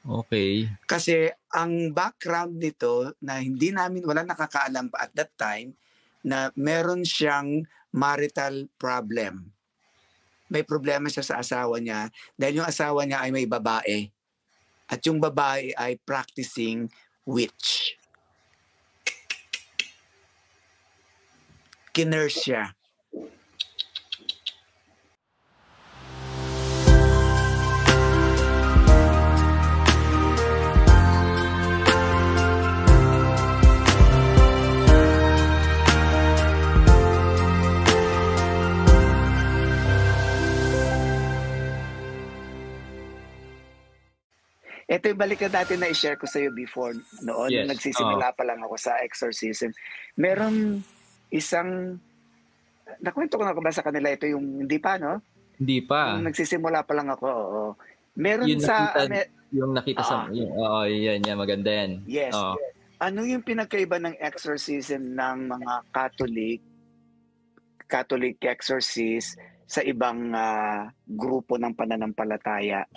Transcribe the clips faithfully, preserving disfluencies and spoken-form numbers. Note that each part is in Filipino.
Okay. Kasi ang background nito na hindi namin, wala nakakaalam pa at that time, na meron siyang marital problem. May problema siya sa asawa niya dahil yung asawa niya ay may babae. At yung babae ay practicing witch. Kinurse siya. Ito yung balik na dati na i-share ko sa iyo before noon. Yes. Nagsisimula oh. pa lang ako sa exorcism. Meron isang, nakwento ko na ba sa kanila ito yung, hindi pa, no? Hindi pa. Yung nagsisimula pa lang ako, oo. Meron yung sa... Nakita, ame, yung nakita oh. sa... Oo, oh, yan, yan, maganda yan. Yes. Oh. Ano yung pinagkaiba ng exorcism ng mga Catholic, Catholic exorcist sa ibang uh, grupo ng pananampalataya?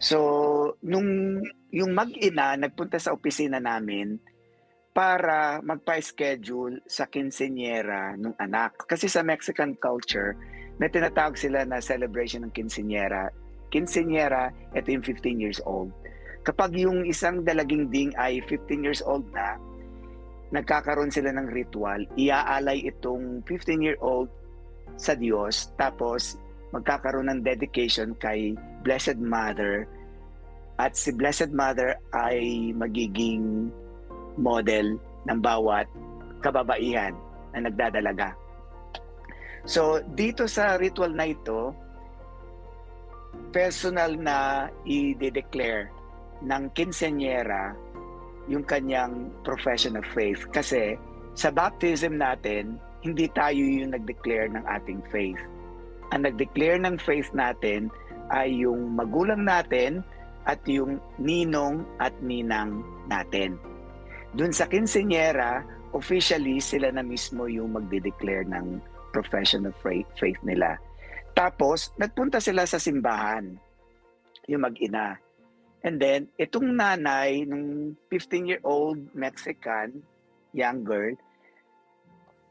So, nung yung mag-ina, nagpunta sa opisina namin para magpa-schedule sa quinceañera ng anak. Kasi sa Mexican culture, may tinatawag sila na celebration ng quinceañera. Quinceañera, ito yung fifteen years old. Kapag yung isang dalaging ding ay fifteen years old na, nagkakaroon sila ng ritual, iaalay itong fifteen-year-old sa Diyos, tapos magkakaroon ng dedication kay Blessed Mother, at si Blessed Mother ay magiging model ng bawat kababaihan na nagdadalaga. So dito sa ritual na ito, personal na i-declare ng quinceañera yung kanyang profession of faith. Kasi sa baptism natin, hindi tayo yung nag-declare ng ating faith. Ang nag-declare ng faith natin ay yung magulang natin at yung ninong at ninang natin. Doon sa quinceañera, officially sila na mismo yung magde-declare ng profession of faith nila. Tapos, nagpunta sila sa simbahan, yung mag-ina. And then, itong nanay, nung fifteen-year-old Mexican, young girl,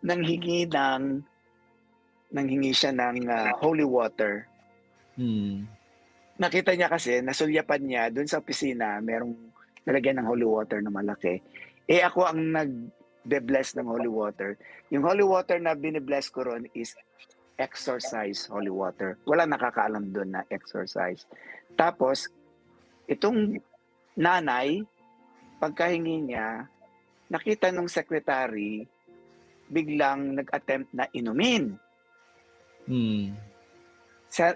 nanghingi ng, nanghingi siya ng uh, holy water. Hmm. Nakita niya kasi, nasulyapan niya, doon sa opisina, merong nalagyan ng holy water na malaki. Eh ako ang nag-bless ng holy water. Yung holy water na binibless ko ron is exorcise holy water. Wala nakakaalam doon na exorcise. Tapos, itong nanay, pagkahingi niya, nakita nung secretary, biglang nag-attempt na inumin. Hmm.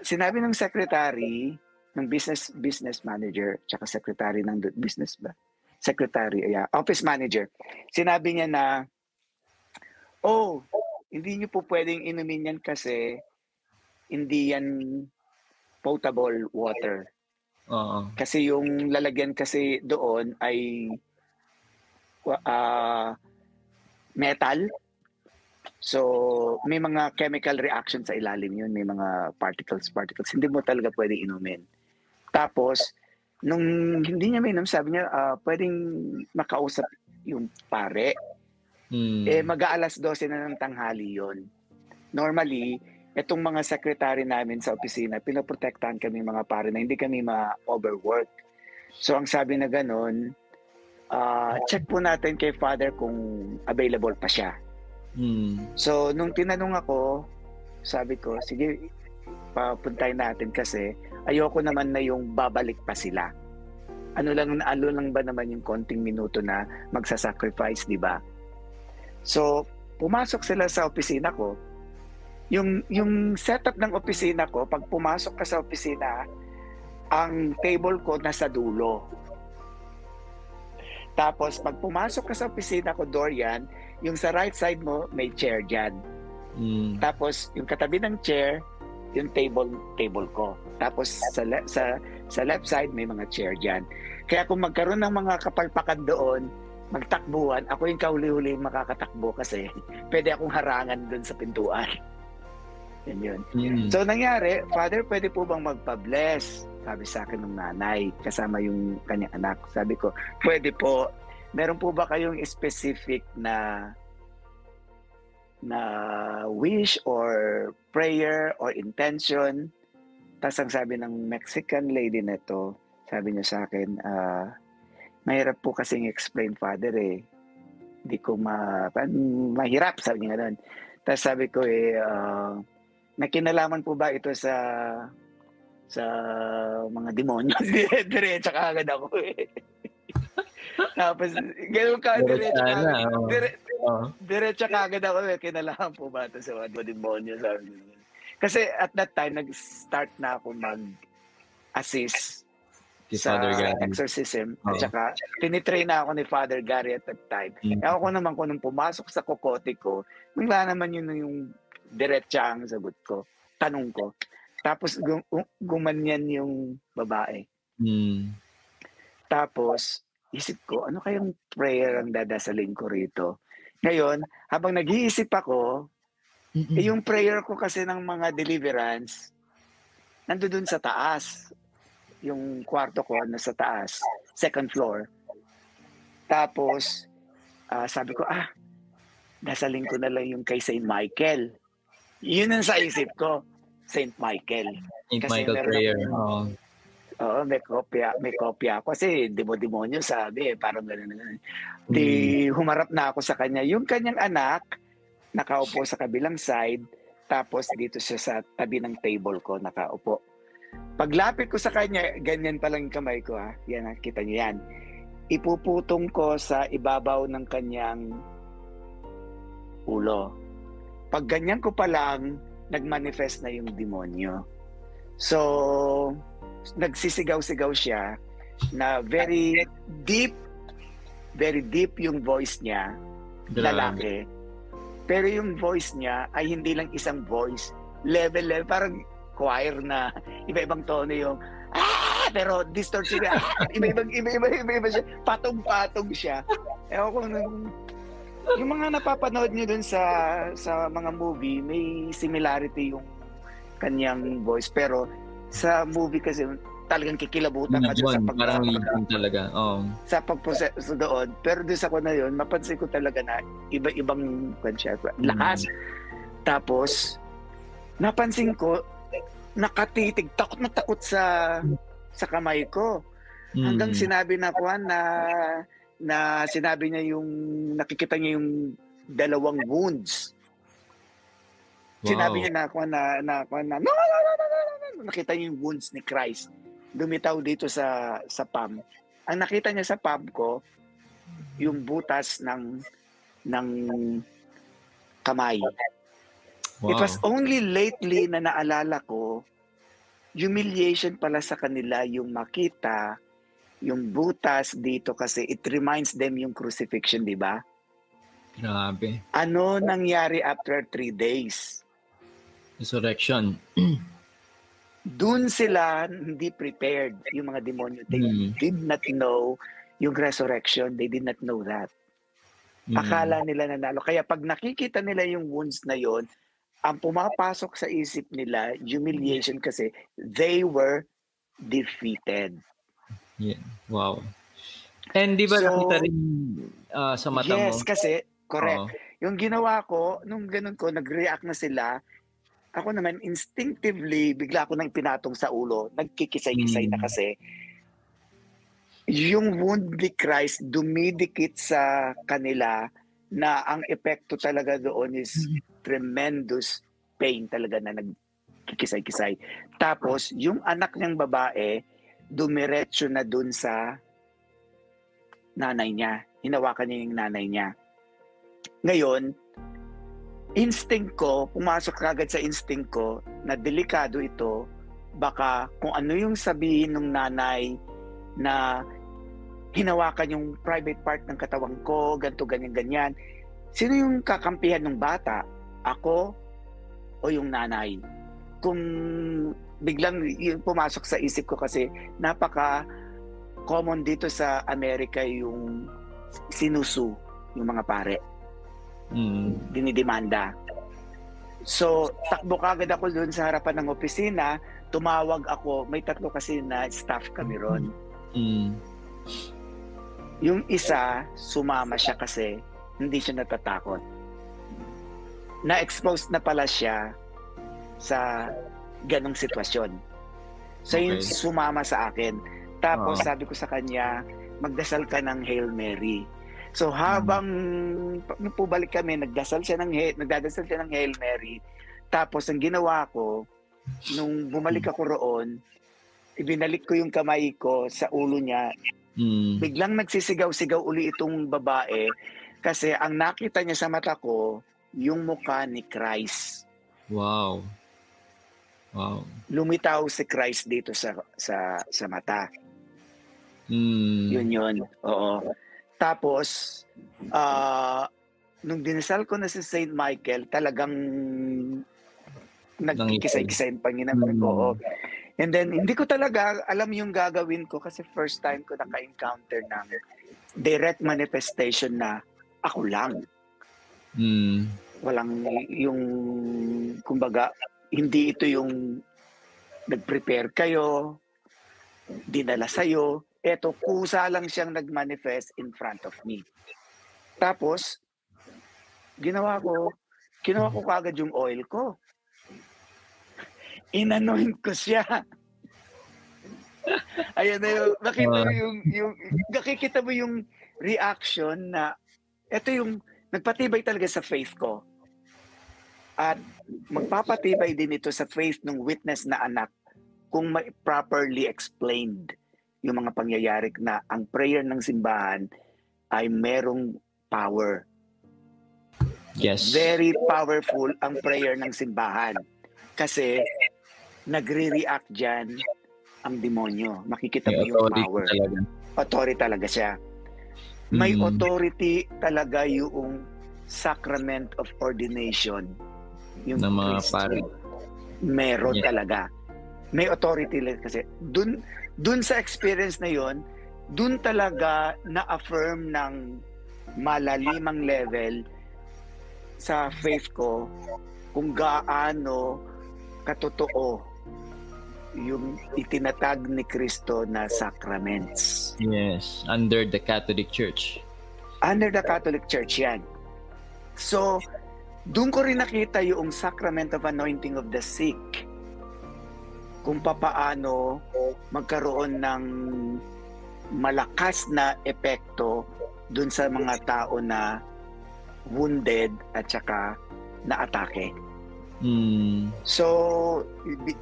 Sinabi ng secretary, ng business business manager, tsaka secretary ng business ba? Secretary, yeah, office manager. Sinabi niya na, oh, hindi niyo po pwedeng inumin yan kasi hindi yan potable water. Uh-huh. Kasi yung lalagyan kasi doon ay uh, metal. So, may mga chemical reaction sa ilalim yun. May mga particles, particles. Hindi mo talaga pwede inumin. Tapos, nung hindi niya mainom, sabi niya, uh, pwedeng makausap yung pare. Hmm. Eh, mag-aalas dose na ng tanghali yun. Normally, itong mga secretary namin sa opisina, pinoprotektahan kami mga pare na hindi kami ma-overwork. So, ang sabi na ganun, uh, check po natin kay Father kung available pa siya. Hmm. So, nung tinanong ako, sabi ko, sige, papuntahin natin kasi ayoko naman na yung babalik pa sila. Ano lang, ano lang ba naman yung konting minuto na magsasacrifice, di ba? So, pumasok sila sa opisina ko. Yung, yung setup ng opisina ko, pag pumasok ka sa opisina, ang table ko nasa dulo. Tapos, pag pumasok ka sa opisina ko, Dorian, yung sa right side mo, may chair dyan. Mm. Tapos, yung katabi ng chair, yung table table ko. Tapos, sa, le sa, sa left side, may mga chair dyan. Kaya kung magkaroon ng mga kapalpakan doon, magtakbuhan, ako yung kahuli-huli makakatakbo kasi pwede akong harangan doon sa pintuan. Yan yun. Mm. So, nangyari, Father, pwede po bang magpa-bless? Sabi sa akin ng nanay, kasama yung kanyang anak. Sabi ko, pwede po. Meron po ba kayong specific na na wish or prayer or intention? Tapos ang sabi ng Mexican lady na to, sabi niya sa akin, uh, mahirap po kasing explain, Father, eh. Hindi ko ma... Mahirap, sabi niya doon. Tapos sabi ko, eh, uh, nakinalaman po ba ito sa... sa mga demonyo? Diretso ka agad ako eh. Tapos, ganoon ka, diretso ka agad. Diretso ka agad ako eh. Kinalahan po ba ito sa mga demonyo? Kasi at that time, nag-start na ako mag-assist sa exorcism. At saka, tinitrain na ako ni Father Gary at that time. Ako naman ko, nung pumasok sa kokote ko, bigla naman yun yung diretso ang sagot ko, tanong ko. Tapos gum gumanyan yung babae. Mm. Tapos isip ko, ano kayong prayer ang dadasalin ko rito? Ngayon, habang nag-iisip ako, mm -mm. Eh, yung prayer ko kasi ng mga deliverance, nandoon sa taas. Yung kwarto ko nasa taas, second floor. Tapos uh, sabi ko, ah, dasalin ko na lang yung kay Saint Michael. Yun ang sa isip ko. Saint Michael. Saint Michael prayer. Oo, oh, may kopya, may kopya ako kasi demo-demonyo sabi eh, parang gano'n. Mm. Di humarap na ako sa kanya. Yung kanyang anak, nakaupo sa kabilang side, tapos dito siya sa tabi ng table ko, nakaupo. Paglapit ko sa kanya, ganyan palang kamay ko ha, yan ha, kita niyo yan. Ipuputong ko sa ibabaw ng kanyang ulo. Pag ganyan ko palang, nagmanifest na yung demonyo. So, nagsisigaw-sigaw siya na very deep, very deep yung voice niya, lalaki. Pero yung voice niya ay hindi lang isang voice, level-level, parang choir na iba-ibang tono yung ah! Pero distort siya. Iba-ibang, iba-iba siya. Patog-patog siya. Ewan ko nung... Yung mga napapanood niyo dun sa sa mga movie, may similarity yung kanyang voice. Pero sa movie kasi talagang kikilabutan ka dun sa pagpapagawa talaga. Oh. Sa pagproses doon. Pero dun sa ko na yun, mapansin ko talaga na iba-ibang lakas. Mm. Tapos, napansin ko, nakatitig, takot na takot sa sa kamay ko. Hanggang mm. sinabi na ko na na sinabi niya yung nakikita niya yung dalawang wounds. Wow. Sinabi niya na ako na na ako na no, no, no, no, no. Nakita niya yung wounds ni Christ. Dumitaw dito sa sa palm. Ang nakita niya sa palm ko yung butas ng ng kamay. Wow. It was only lately na naalala ko humiliation pala sa kanila yung makita yung butas dito kasi it reminds them yung crucifixion, di ba? Grabe. Ano nangyari after three days? Resurrection. Doon sila hindi prepared, yung mga demonyo. They mm. did not know yung resurrection. They did not know that. Mm. Akala nila nanalo. Kaya pag nakikita nila yung wounds na yon, ang pumapasok sa isip nila, humiliation kasi, they were defeated. Yeah. Wow. And di ba so, nakita rin uh, sa mata yes, mo? Yes, kasi, correct. Oh. Yung ginawa ko, nung ganun ko, nag-react na sila, ako naman, instinctively, bigla ako nang pinatong sa ulo, nagkikisay-kisay mm. na kasi. Yung wound ni Christ dumidikit sa kanila na ang epekto talaga doon is mm. tremendous pain talaga na nagkikisay-kisay. Tapos, yung anak niyang babae, dumiretso na dun sa nanay niya. Hinawakan niya yung nanay niya. Ngayon, instinct ko, pumasok agad sa instinct ko na delikado ito, baka kung ano yung sabihin ng nanay na hinawakan yung private part ng katawan ko, ganito, ganyan, ganyan. Sino yung kakampihan ng bata? Ako o yung nanay? Kung biglang yung pumasok sa isip ko kasi napaka common dito sa Amerika yung sinusu yung mga pare. Mm. Dinidemanda. So, takbo kagad ako doon sa harapan ng opisina, tumawag ako, may tatlo kasi na staff kami ron. Mm. Yung isa, sumama siya kasi hindi siya natatakot. Na-expose na pala siya sa ganong sitwasyon. So, okay. Yung sumama sa akin. Tapos, oh. sabi ko sa kanya, magdasal ka ng Hail Mary. So habang hmm. pubalik kami, nagdasal siya ng nagdadasal siya ng Hail Mary. Tapos ang ginawa ko nung bumalik ako roon, ibinalik ko yung kamay ko sa ulo niya. Hmm. Biglang nagsisigaw-sigaw uli itong babae kasi ang nakita niya sa mata ko yung mukha ni Christ. Wow. Wow. Lumitaw si Christ dito sa sa sa mata. Hmm. Yun yun. Oo. Tapos, uh, nung dinasal ko na si Saint Michael, talagang nagkikisay-kisay yung Panginoon ko. And then, hindi ko talaga alam yung gagawin ko kasi first time ko naka-encounter ng direct manifestation na ako lang. Mm. Walang yung, kumbaga, hindi ito yung nag-prepare kayo, dinala sa'yo. Eto, kusa lang siyang nag-manifest in front of me. Tapos, ginawa ko, kinuha ko kagad yung oil ko. Inanoint ko siya. Ayan na yun, nakita mo yung, yung, nakikita mo yung reaction na, eto yung, nagpatibay talaga sa faith ko. At magpapatibay din ito sa faith ng witness na anak kung may properly explained yung mga pangyayari na ang prayer ng simbahan ay merong power. Yes. Very powerful ang prayer ng simbahan. Kasi nagre-react dyan ang demonyo. Makikita mo yung power. Talaga. Authority talaga siya. May mm. authority talaga yung sacrament of ordination. Yung mga pari. Meron yeah. talaga. May authority kasi. Dun, dun sa experience na yon, dun talaga na-affirm ng malalimang level sa faith ko kung gaano katotoo yung itinatag ni Cristo na sacraments. Yes, under the Catholic Church. Under the Catholic Church, yan. So, dun ko rin nakita yung sacrament of anointing of the sick. Kung papaano magkaroon ng malakas na epekto dun sa mga tao na wounded at saka na-atake. Mm. So,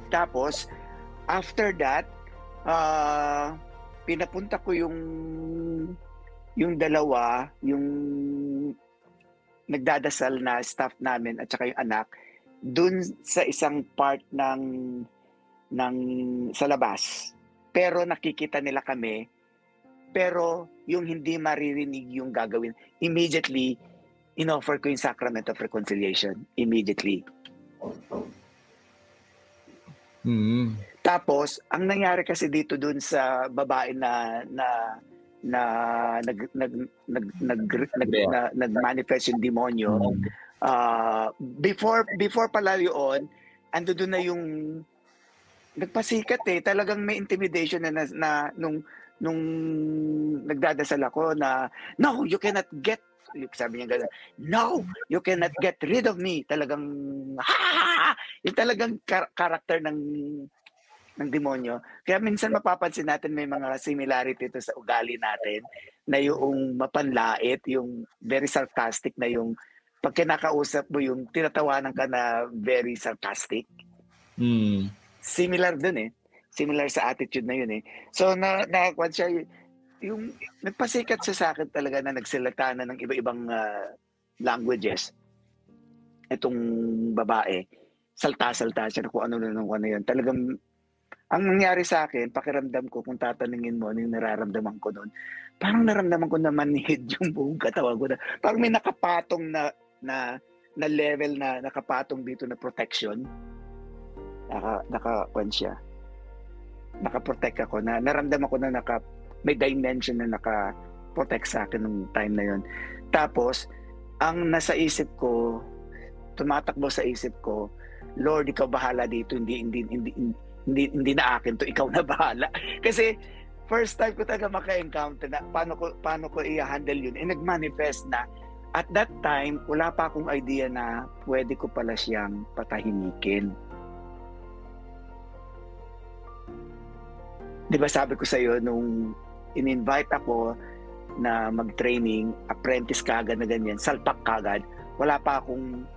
tapos, after that, uh, pinapunta ko yung yung dalawa, yung nagdadasal na staff namin at saka yung anak, dun sa isang part ng ng sa labas, pero nakikita nila kami, pero yung hindi maririnig yung gagawin. Immediately, inoffer ko yung sacrament of reconciliation. Immediately. Mm-hmm. Tapos, ang nangyari kasi dito dun sa babae na na na nag nag nag nag nag nag-manifest yung demonyo, uh, before before pala yun, ando dun na yung nagpasikat eh, talagang may intimidation na, na, na nung, nung nagdadasal ako na, no, you cannot get, sabi niya gano'n, no, you cannot get rid of me. Talagang, ha! Yung talagang kar- karakter ng, ng demonyo. Kaya minsan mapapansin natin may mga similarity ito sa ugali natin, na yung mapanlait, yung very sarcastic na yung, pag kinakausap mo yung tinatawanan ka na very sarcastic. Hmm. Similar dun eh. Similar sa attitude na yun eh. So, na, na, siya, yung, nagpasikat siya sa akin talaga na nagsalita na ng iba-ibang uh, languages. Itong babae, salta-salta siya na kung ano na kung ano yun. Talagang, ang nangyari sa akin, pakiramdam ko, kung tatanungin mo, ano yung nararamdaman ko noon, parang naramdaman ko na manhid yung buong katawan ko. Na, parang may nakapatong na, na, na level na nakapatong dito na protection. naka naka-kwan siya. Naka-protect ako na naramdaman ko na naka may dimension na naka-protect sa akin nung time na yon. Tapos ang nasa isip ko, tumatakbo sa isip ko, Lord, ikaw bahala dito, hindi hindi hindi hindi, hindi na akin to, ikaw na bahala. Kasi first time ko talaga maka-encounter na paano ko paano ko i-handle yun. Eh nagmanifest na at that time, wala pa akong idea na pwede ko pala siyang patahimikin. Di ba sabi ko sa iyo nung in-invite ako na mag-training, apprentice kagad na ganyan, salpak kagad. Wala pa akong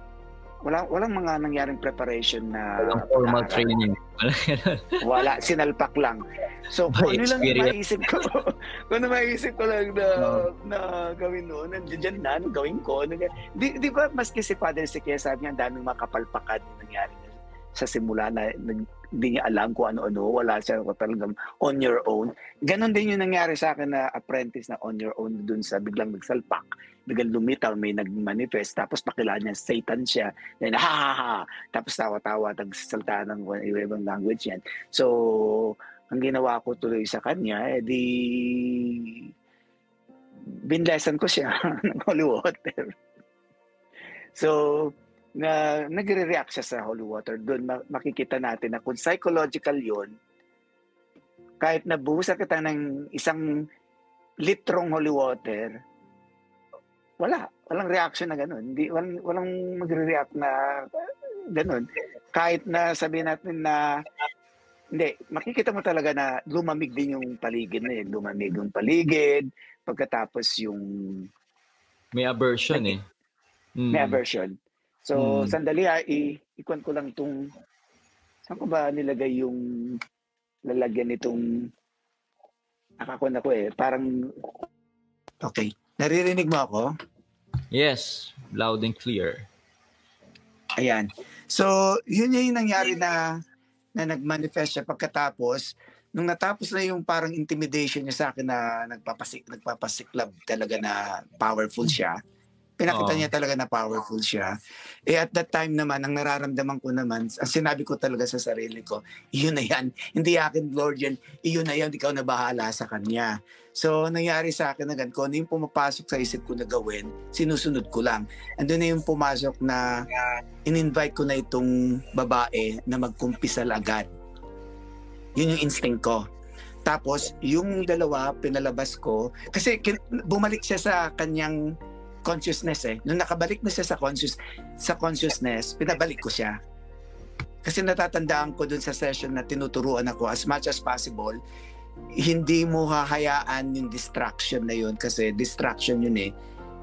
Walang, walang mga nangyaring preparation na... Walang formal na, training. Wala, sinalpak lang. So, kung ano lang maisip ko, kung ano maisip ko lang na, no. na gawin noon, nandiyan na, anong gawin ko? Anong, di, di ba, maski si Father Sikia, sabi niya, ang daming makapalpakad nangyari sa simula na, na hindi niya alam kung ano-ano, wala siya talagang on your own. Ganon din yung nangyari sa akin na apprentice na on your own dun sa biglang nagsalpak. Biglang lumitaw, may nag-manifest, tapos pakilaan niya, Satan siya, then ha ha ha, tapos tawa-tawa, nagsasalta ng ibang language yan. So, ang ginawa ko tuloy sa kanya, edi, binlesan ko siya ng holy water. So, na, nagre-react siya sa holy water. Doon makikita natin na kung psychological yun, kahit nabuhusan kita ng isang litrong holy water, wala, walang reaction na gano'n. Hindi, walang, walang magre-react na gano'n. Kahit na sabihin natin na, hindi, makikita mo talaga na lumamig din yung paligid na yun. Lumamig yung paligid, pagkatapos yung... May aversion eh. Mm. May aversion. So, mm. sandali ha, ikuan ko lang itong... Saan ko ba nilagay yung lalagyan itong... Nakakuan ako eh, parang... Okay. Naririnig mo ako? Yes, loud and clear. Ayan. So, yun yung nangyari na, na nag-manifest siya pagkatapos. Nung natapos na yung parang intimidation niya sa akin na nagpapasik, nagpapasiklab talaga na powerful siya. Pinakita oh. niya talaga na powerful siya. Eh at that time naman, ang nararamdaman ko naman, ang sinabi ko talaga sa sarili ko, iyon na yan, hindi akin Lord yan, iyon na yan, ikaw na bahala sa kanya. So, nangyari sa akin agad, kung ano yung pumapasok sa isip ko na gawin, sinusunod ko lang. Andun na yung pumasok na in-invite ko na itong babae na magkumpisal agad. Yun yung instinct ko. Tapos, yung dalawa, pinalabas ko, kasi bumalik siya sa kanyang consciousness eh. Nung nakabalik na siya sa conscious sa consciousness, pinabalik ko siya. Kasi natatandaan ko dun sa session na tinuturuan ako, as much as possible, hindi mo hahayaan yung distraction na yun kasi distraction yun eh.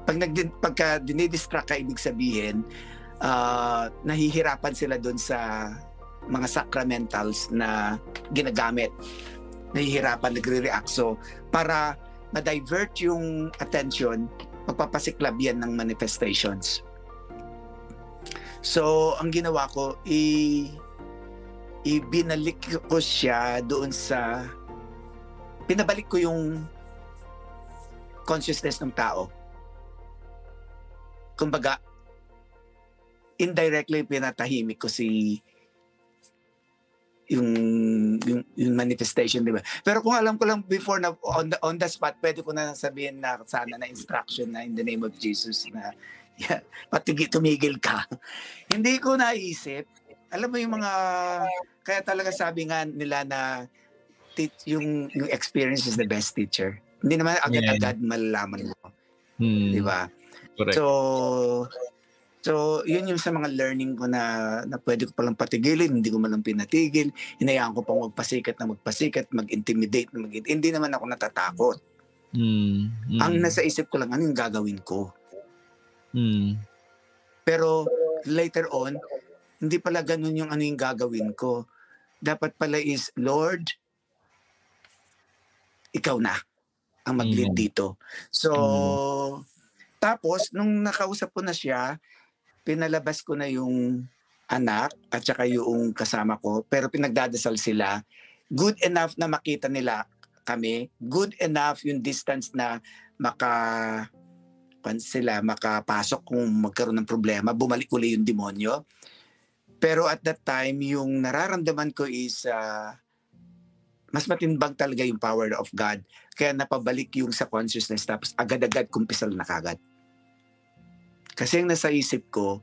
Pag nagdin, pagka dinidistract ka, ibig sabihin, uh, nahihirapan sila dun sa mga sacramentals na ginagamit. Nahihirapan, nagre-react. So, para ma-divert yung attention, magpapasiklab yan ng manifestations. So, ang ginawa ko, i, ibinalik ko siya doon sa, pinabalik ko yung consciousness ng tao. Kumbaga, indirectly pinatahimik ko si yung, yung, yung manifestation, di ba? Pero kung alam ko lang before na on the, on the spot, pwede ko na sabihin na sana na instruction na in the name of Jesus na yeah, patigil, tumigil ka. Hindi ko naisip. Alam mo yung mga, kaya talaga sabi nga nila na yung, yung experience is the best teacher. Hindi naman agad-agad yeah. malalaman mo. Hmm. Di ba? Correct. So, So, yun yung sa mga learning ko na, na pwede ko palang patigilin, hindi ko malang pinatigil, hinayaan ko pang magpasikat na magpasikat, mag-intimidate na mag-intimidate. Hindi naman ako natatakot. Mm, mm. Ang nasa isip ko lang, ano yung gagawin ko? Mm. Pero later on, hindi pala ganun yung ano yung gagawin ko. Dapat pala is, Lord, ikaw na ang mag-lead dito. So, mm. tapos, nung nakausap ko na siya, pinalabas ko na yung anak at saka yung kasama ko, pero pinagdadasal sila. Good enough na makita nila kami. Good enough yung distance na maka, sila, makapasok kung magkaroon ng problema. Bumalik uli yung demonyo. Pero at that time, yung nararamdaman ko is uh, mas matimbang talaga yung power of God. Kaya napabalik yung sa consciousness tapos agad-agad kumpisal na kagad. Kasi yung nasa isip ko,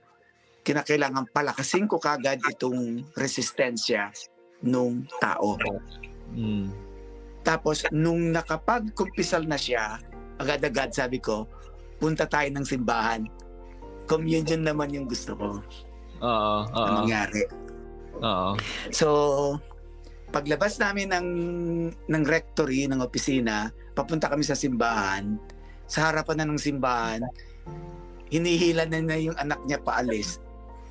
kinakailangan palakasin ko kagad itong resistensya nung tao. Mm. Tapos, nung nakapag-kumpisal na siya, agad-agad sabi ko, punta tayo ng simbahan. Communion naman yung gusto ko. Oo. Ang nangyari. Oo. So, paglabas namin ng, ng rectory, ng opisina, papunta kami sa simbahan. Sa harapan na ng simbahan, hinihila na na yung anak niya paalis.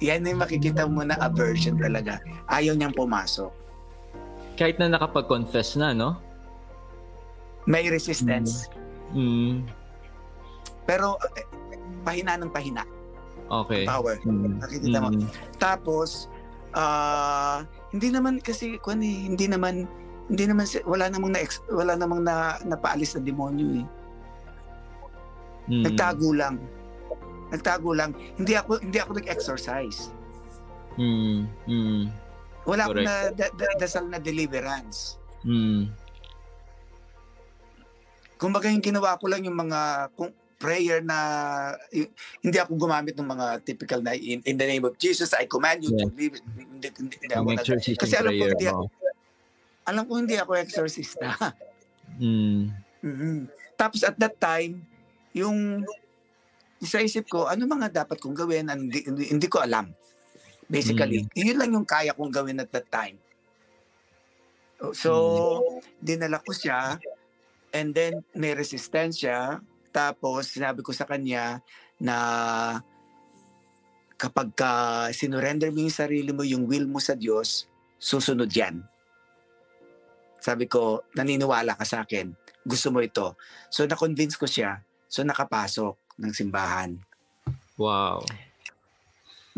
Yan ay makikita mo na aversion talaga. Ayaw niyang pumasok. Kahit na nakapag-confess na, no? May resistance. Mm. Mm. Pero eh, pahina ng pahina. Okay. Power. Mm. Nakikita mm. mo. Tapos, uh, hindi naman kasi, kwani, hindi naman, hindi naman, wala namang na, wala namang na, napaalis na demonyo eh. Mm. Nagtago lang. Nagtago lang. Hindi ako hindi ako nag-exercise. Mm. Mm. Wala akong na da, da, dasal na deliverance. Mm. Kumbaga yung ginawa ko lang yung mga kung prayer na yung, hindi ako gumamit ng mga typical na in, in the name of Jesus I command you yeah. to leave. Hindi, hindi, hindi ako nag- kasi alam ko hindi ako, alam ko hindi ako exorcista. Mm. Mm-hmm. Tapos at that time yung isaisip ko, ano mga dapat kong gawin? Hindi, hindi ko alam. Basically, mm. yun lang yung kaya kong gawin at that time. So, mm. dinala ko siya and then may resistensya. Tapos, sinabi ko sa kanya na kapag ka sinurrender mo yung sarili mo, yung will mo sa Diyos, susunod yan. Sabi ko, naniniwala ka sa akin. Gusto mo ito. So, na-convince ko siya. So, nakapasok ng simbahan. Wow.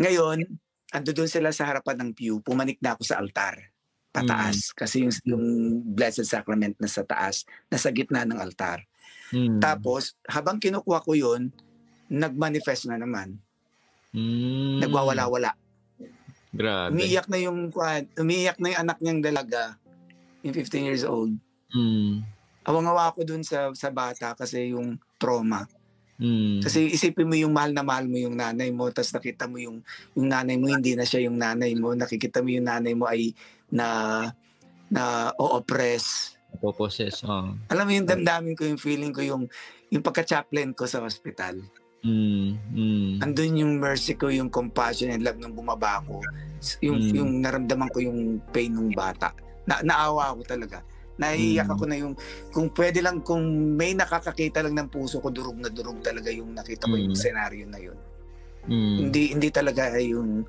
Ngayon, ando doon sila sa harapan ng pew, pumanik na ako sa altar, pataas. Mm. Kasi yung, yung Blessed Sacrament na sa taas, nasa gitna ng altar. Mm. Tapos, habang kinukuha ko yun, nagmanifest na naman. Mm. Nagwawala-wala. Grabe. Umiiyak na yung, umiiyak na yung anak niyang dalaga, yung fifteen years old. Mm. Awang-awa ako doon sa, sa bata kasi yung trauma. Mm. Kasi isipin mo yung mahal na mahal mo yung nanay mo, tapos nakita mo yung, yung nanay mo, hindi na siya yung nanay mo, nakikita mo yung nanay mo ay na, na o-oppress. Napopossess. Oh. Alam mo yung damdamin ko, yung feeling ko, yung, yung pagka-chaplain ko sa hospital. Mm. Mm. Andun yung mercy ko, yung compassion and love nung bumaba ko. Yung, mm. yung naramdaman ko yung pain ng bata. Na, naawa ako talaga. Naiiyak ako na yung, kung pwede lang, kung may nakakakita lang ng puso ko, durog na durog talaga yung nakita ko mm. yung senaryo na yun. Mm. Hindi, hindi talaga yung...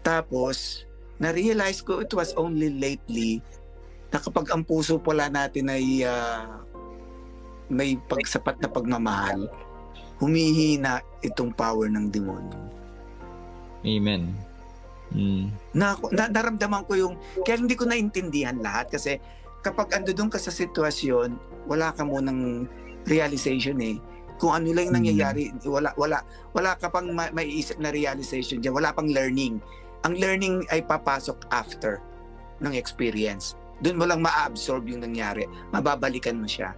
Tapos, na-realize ko it was only lately na kapag ang puso pala natin ay uh, may pagsapat na pagmamahal, humihina itong power ng demonyo. Amen. Mm. Na, na, naramdaman ko yung... Kaya hindi ko naintindihan lahat kasi... Kapag ando doon ka sa sitwasyon, wala ka munang realization eh. Kung ano lang nangyayari, wala wala wala ka pang ma- maiisip na realization diyan, wala pang learning. Ang learning ay papasok after ng experience. Doon mo lang ma-absorb yung nangyari, mababalikan mo siya.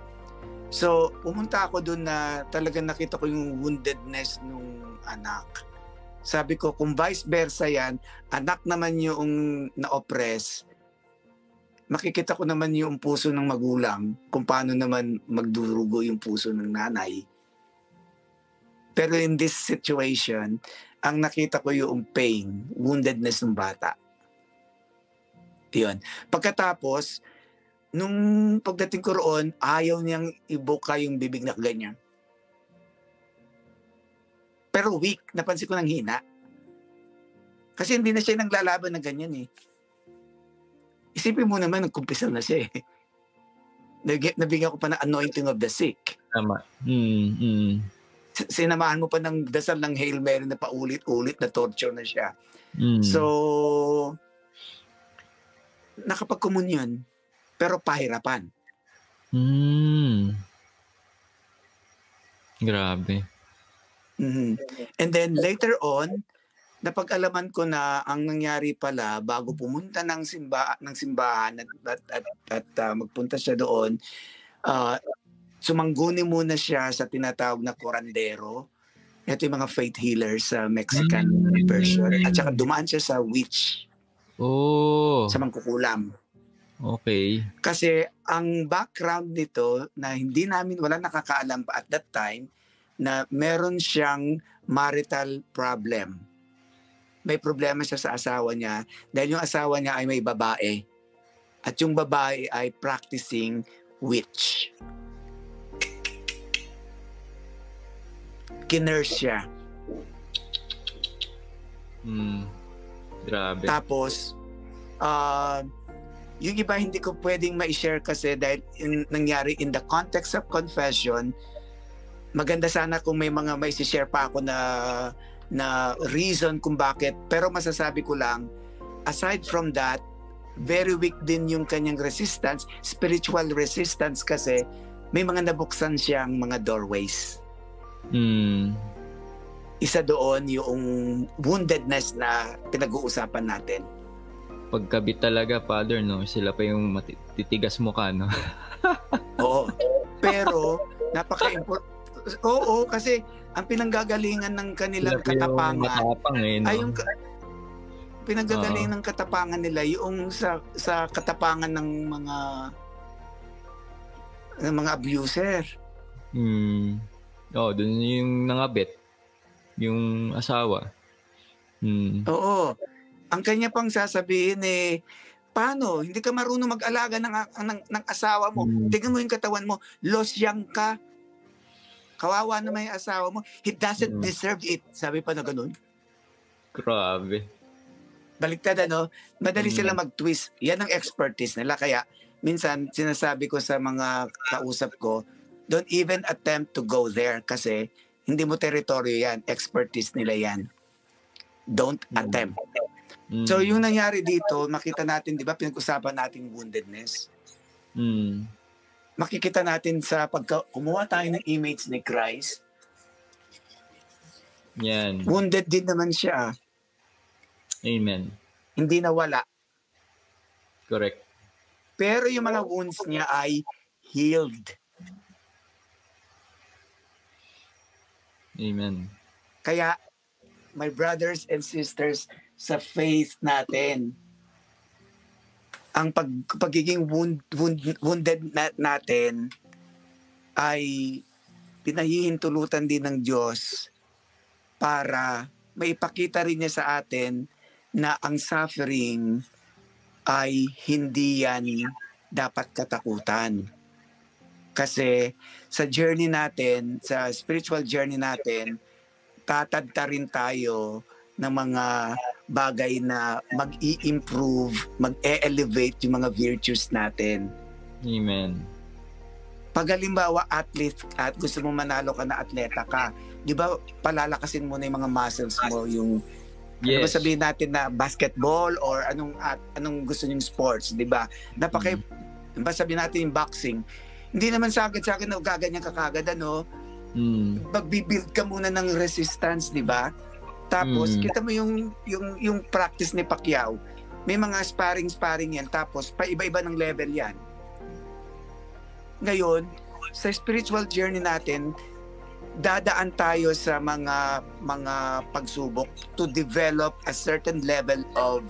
So, pumunta ako doon na talagang nakita ko yung woundedness nung anak. Sabi ko, kung vice versa yan, anak naman yung na-oppress, makikita ko naman yung puso ng magulang, kung paano naman magdurugo yung puso ng nanay. Pero in this situation, ang nakita ko yung pain, woundedness ng bata. Yun. Pagkatapos, nung pagdating ko roon, ayaw niyang ibuka yung bibig na ganyan. Pero weak, napansin ko ng hina. Kasi hindi na siya naglalaban na ganyan eh. Isipin mo naman, nagkumpisal na siya eh. Nabigyan ko pa ng anointing of the sick. Tama. Mm, mm. Sinamahan mo pa ng dasal ng Hail Mary na paulit-ulit na torture na siya. Mm. So, nakapagkomunyon, pero pahirapan. Mm. Grabe. Mm-hmm. And then later on, napag-alaman ko na ang nangyari pala bago pumunta ng, simba, ng simbahan at, at, at, at uh, magpunta siya doon, uh, sumangguni muna siya sa tinatawag na kurandero. ito yung mga faith healers sa uh, Mexican mm-hmm. version. At saka dumaan siya sa witch. Oh. Sa mangkukulam. Okay. Kasi ang background nito na hindi namin, wala nakakaalam pa at that time na meron siyang marital problem. May problema siya sa asawa niya dahil yung asawa niya ay may babae. At yung babae ay practicing witch. Kinurse siya. Hmm. Grabe. Tapos, uh, yung iba hindi ko pwedeng ma-share kasi dahil in, nangyari in the context of confession. Maganda sana kung may mga may share pa ako na, na reason kung bakit. Pero masasabi ko lang, aside from that, very weak din yung kanyang resistance, spiritual resistance kasi may mga nabuksan siyang mga doorways. Mm. Isa doon yung woundedness na pinag-uusapan natin. Pagkabit talaga, Father, no? Sila pa yung matitigas mukha, no? Oo. Pero, napaka-important. Oo, kasi ang pinanggagalingan ng kanilang katapangan eh, no? ay yung... Pinagagaling uh, ng katapangan nila yung sa sa katapangan ng mga ng mga abuser. Mm. Oh, doon yung nangabit yung asawa. Mm. Oo. Ang kanya pang sasabihin eh paano hindi ka marunong mag-alaga ng ng, ng asawa mo? Mm. Tingnan mo yung katawan mo, losyang ka. Kawawa naman yung asawa mo. He doesn't mm. deserve it. Sabi pa na ganun. Grabe. Baliktad, ano? Madali sila mag-twist. Yan ang expertise nila. Kaya, minsan, sinasabi ko sa mga kausap ko, don't even attempt to go there kasi hindi mo teritoryo yan. Expertise nila yan. Don't attempt. Mm. So, yung nangyari dito, makita natin, di ba, pinag-usapan natin woundedness. Mm. Makikita natin sa pagka kumuha tayo ng image ni Christ. Yan. Wounded din naman siya. Amen. Hindi nawala. Correct. Pero yung mga wounds niya ay healed. Amen. Kaya, my brothers and sisters, sa faith natin, ang pag, pagiging wound, wound, wounded na, natin ay pinahihintulutan din ng Diyos para maipakita rin niya sa atin na ang suffering ay hindi yan dapat katakutan. Kasi sa journey natin, sa spiritual journey natin, tatagta rin tayo ng mga bagay na mag-i-improve, mag-e-elevate yung mga virtues natin. Amen. Pag halimbawa, athlete, at gusto mo manalo ka na atleta ka, di ba palalakasin mo na yung mga muscles mo, yung yes. Ano ba sabihin natin na basketball or anong at, anong gusto niyong sports, di ba? Napaka, mm. ba sabihin natin yung boxing, hindi naman sa agad-sagad na gaganyan ka kagad, ano? Mm. Magbibuild ka muna ng resistance, di ba? Tapos, mm. kita mo yung, yung, yung practice ni Pacquiao. May mga sparring-sparring yan, tapos paiba-iba ng level yan. Ngayon, sa spiritual journey natin, dadaan tayo sa mga mga pagsubok to develop a certain level of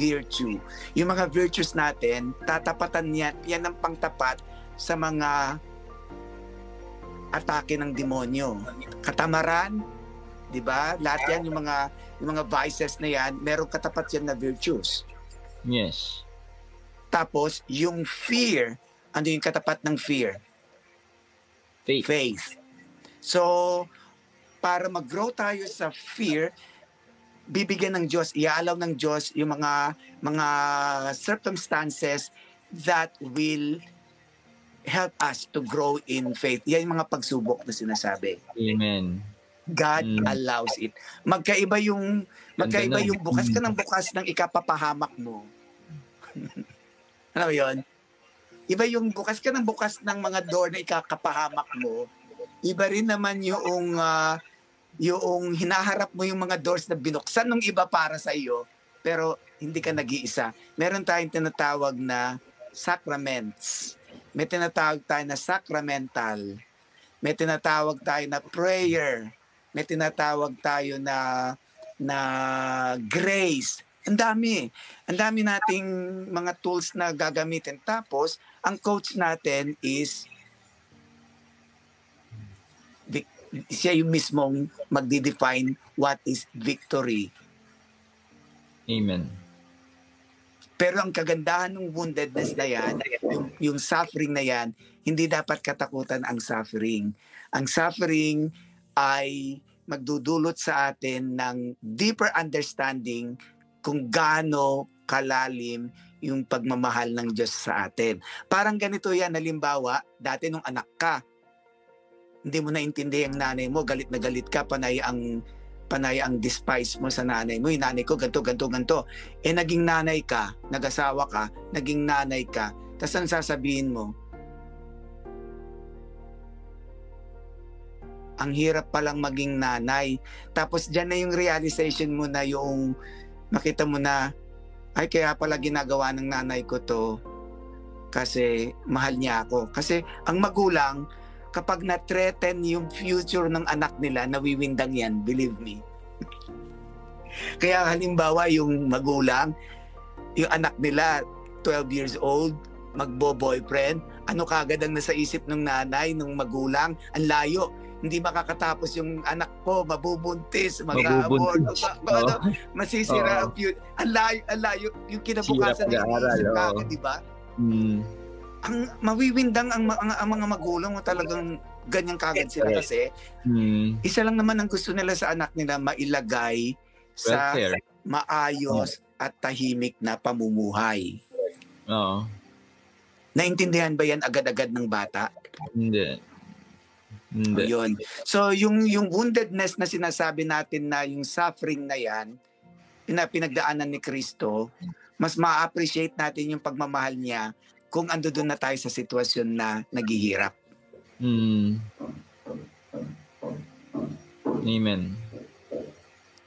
virtue. Yung mga virtues natin, tatapatan yan, yan ang pangtapat sa mga atake ng demonyo. Katamaran, di ba? Lahat yan, yung mga, yung mga vices na yan, merong katapat yan na virtues. Yes. Tapos, yung fear, ano yung katapat ng fear? Faith. Faith. So, para mag-grow tayo sa fear, bibigyan ng Diyos, iaalaw ng Diyos yung mga mga circumstances that will help us to grow in faith. Yan yung mga pagsubok na sinasabi. Amen. God mm. allows it. Magkaiba yung magkaiba yung bukas ka ng bukas ng ikapapahamak mo. Ano yun? Iba yung bukas ka ng bukas ng mga door na ikakapahamak mo. Iba rin naman yung uh, yung hinaharap mo yung mga doors na binuksan ng iba para sa iyo pero hindi ka nag-iisa. Meron tayong tinatawag na sacraments. May tinatawag tayo na sacramental. May tinatawag tayo na prayer. may tinatawag tayo na na grace. Ang dami. Ang dami nating mga tools na gagamitin. Tapos, ang coach natin is siya yung mismong magde-define what is victory. Amen. Pero ang kagandahan ng woundedness na yan, yung, yung suffering na yan, hindi dapat katakutan ang suffering. Ang suffering ay magdudulot sa atin ng deeper understanding kung gaano kalalim yung pagmamahal ng Diyos sa atin. Parang ganito yan, halimbawa, dati nung anak ka, hindi mo naintindihan ang nanay mo, galit na galit ka, panay ang panay ang despise mo sa nanay mo. Yung nanay ko, ganto, ganto, ganto. Eh, naging nanay ka, nag-asawa ka, naging nanay ka. Tapos ang sasabihin mo, ang hirap palang maging nanay. Tapos dyan na yung realization mo na yung makita mo na, ay kaya pala ginagawa ng nanay ko to kasi mahal niya ako. Kasi ang magulang, kapag na-threaten yung future ng anak nila, nawiwindang yan, believe me. Kaya halimbawa yung magulang, yung anak nila, twelve years old, magbo-boyfriend, ano kagad ang nasa isip ng nanay, ng magulang, ang layo, hindi makakatapos yung anak ko, mabubuntis, mag-aabort, oh. masisira ang oh. future. Ang layo, ang layo, yung kinabukasan ng isip kagad, di ba? Mm. Ang mawiwindang ang, ang, ang mga magulang mo talagang ganyan kagad sila kasi mm. isa lang naman ang gusto nila sa anak nila, mailagay sa Welfare. maayos oh. at tahimik na pamumuhay. Oo. Oh. Naintindihan ba yan agad-agad ng bata? Hindi. Hindi. Ayun. So yung, yung woundedness na sinasabi natin na yung suffering na yan, na pinagdaanan ni Kristo, mas ma-appreciate natin yung pagmamahal niya kung ando doon na tayo sa sitwasyon na naghihirap. Mm. Amen.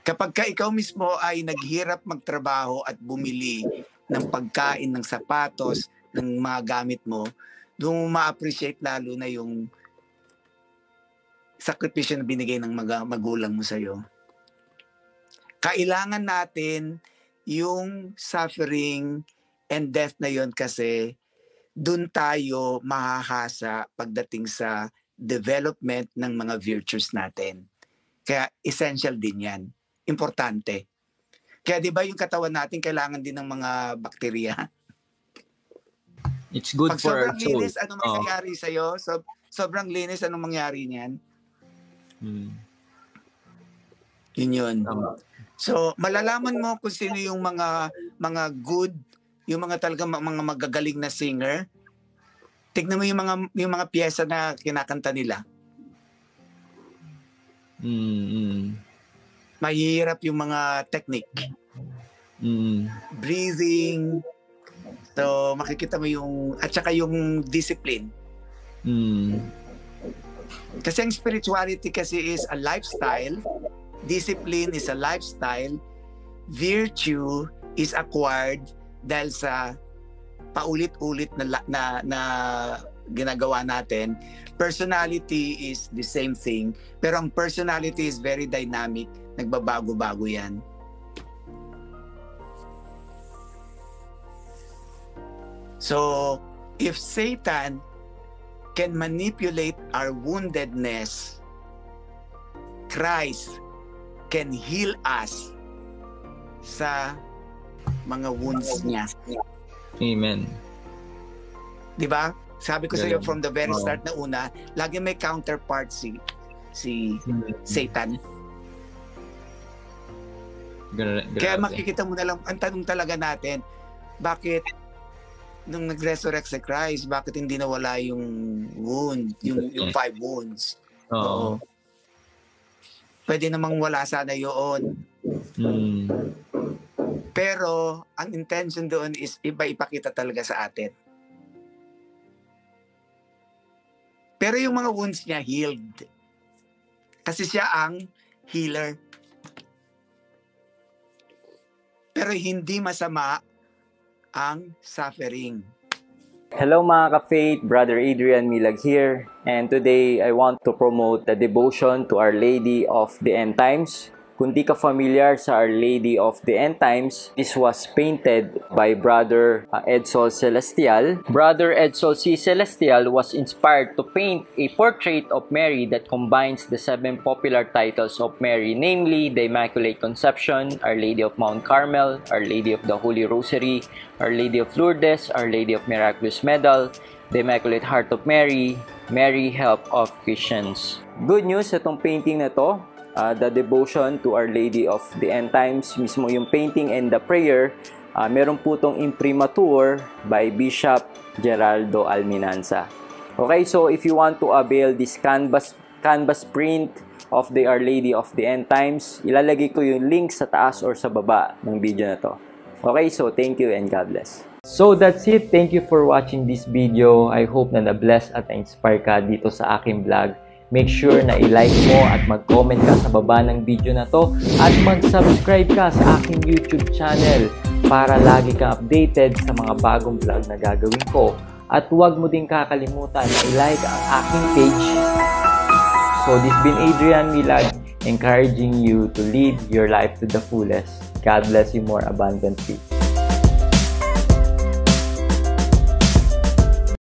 Kapag ka ikaw mismo ay naghirap magtrabaho at bumili ng pagkain, ng sapatos, ng mga gamit mo, doon mo ma-appreciate lalo na yung sakripisyo na binigay ng mag- magulang mo sa'yo. Kailangan natin yung suffering and death na yun kasi doon tayo mahahasa pagdating sa development ng mga virtues natin. Kaya essential din yan. Importante. Kaya di ba yung katawan natin kailangan din ng mga bakterya? It's good Pag for our soul. Linis, anong oh. mangyari sa'yo? So, sobrang linis, anong mangyari niyan? Hmm. Yun yun. Oh. So, malalaman mo kung sino yung mga mga good, yung mga talaga mga magagaling na singer. Tignan mo yung mga yung mga piyesa na kinakanta nila. Mm. Mahirap yung mga technique. Mm. Breathing. So makikita mo yung at saka yung discipline. Mm. Kasi ang spirituality kasi is a lifestyle. Discipline is a lifestyle. Virtue is acquired dahil sa paulit-ulit na, na, na ginagawa natin. Personality is the same thing. Pero ang personality is very dynamic. Nagbabago-bago yan. So, if Satan can manipulate our woundedness, Christ can heal us sa mga wounds niya. Amen. Diba? Sabi ko sa iyo from the very start na una, lagi may counterpart si si Satan. Kaya makikita mo na lang, ang tanong talaga natin, bakit nung nag-resurrect si Christ, bakit hindi nawala yung wound, yung, yung five wounds? Oo. Pwede namang wala sana yun. Hmm. Pero ang intention doon is iba ipakita talaga sa atin. Pero yung mga wounds niya healed. Kasi siya ang healer. Pero hindi masama ang suffering. Hello mga ka-faith, Brother Adrian Milag here, and today I want to promote the devotion to Our Lady of the End Times. Kung di ka familiar sa Our Lady of the End Times, this was painted by Brother Edsel Celestial. Brother Edsel C. Celestial was inspired to paint a portrait of Mary that combines the seven popular titles of Mary, namely the Immaculate Conception, Our Lady of Mount Carmel, Our Lady of the Holy Rosary, Our Lady of Lourdes, Our Lady of Miraculous Medal, the Immaculate Heart of Mary, Mary Help of Christians. Good news, itong painting na to, Uh, the devotion to Our Lady of the End Times, mismo yung painting and the prayer, uh, meron po itong imprimatur by Bishop Geraldo Alminanza. Okay, so if you want to avail this canvas, canvas print of the Our Lady of the End Times, ilalagay ko yung link sa taas or sa baba ng video na to. Okay, so thank you and God bless. So that's it. Thank you for watching this video. I hope na na-bless at na-inspire ka dito sa aking vlog. Make sure na i-like mo at mag-comment ka sa baba ng video na to at mag-subscribe ka sa aking YouTube channel para lagi kang updated sa mga bagong vlog na gagawin ko. At huwag mo din kakalimutan na i-like ang aking page. So this been Adrian Milag encouraging you to live your life to the fullest. God bless you more abundantly.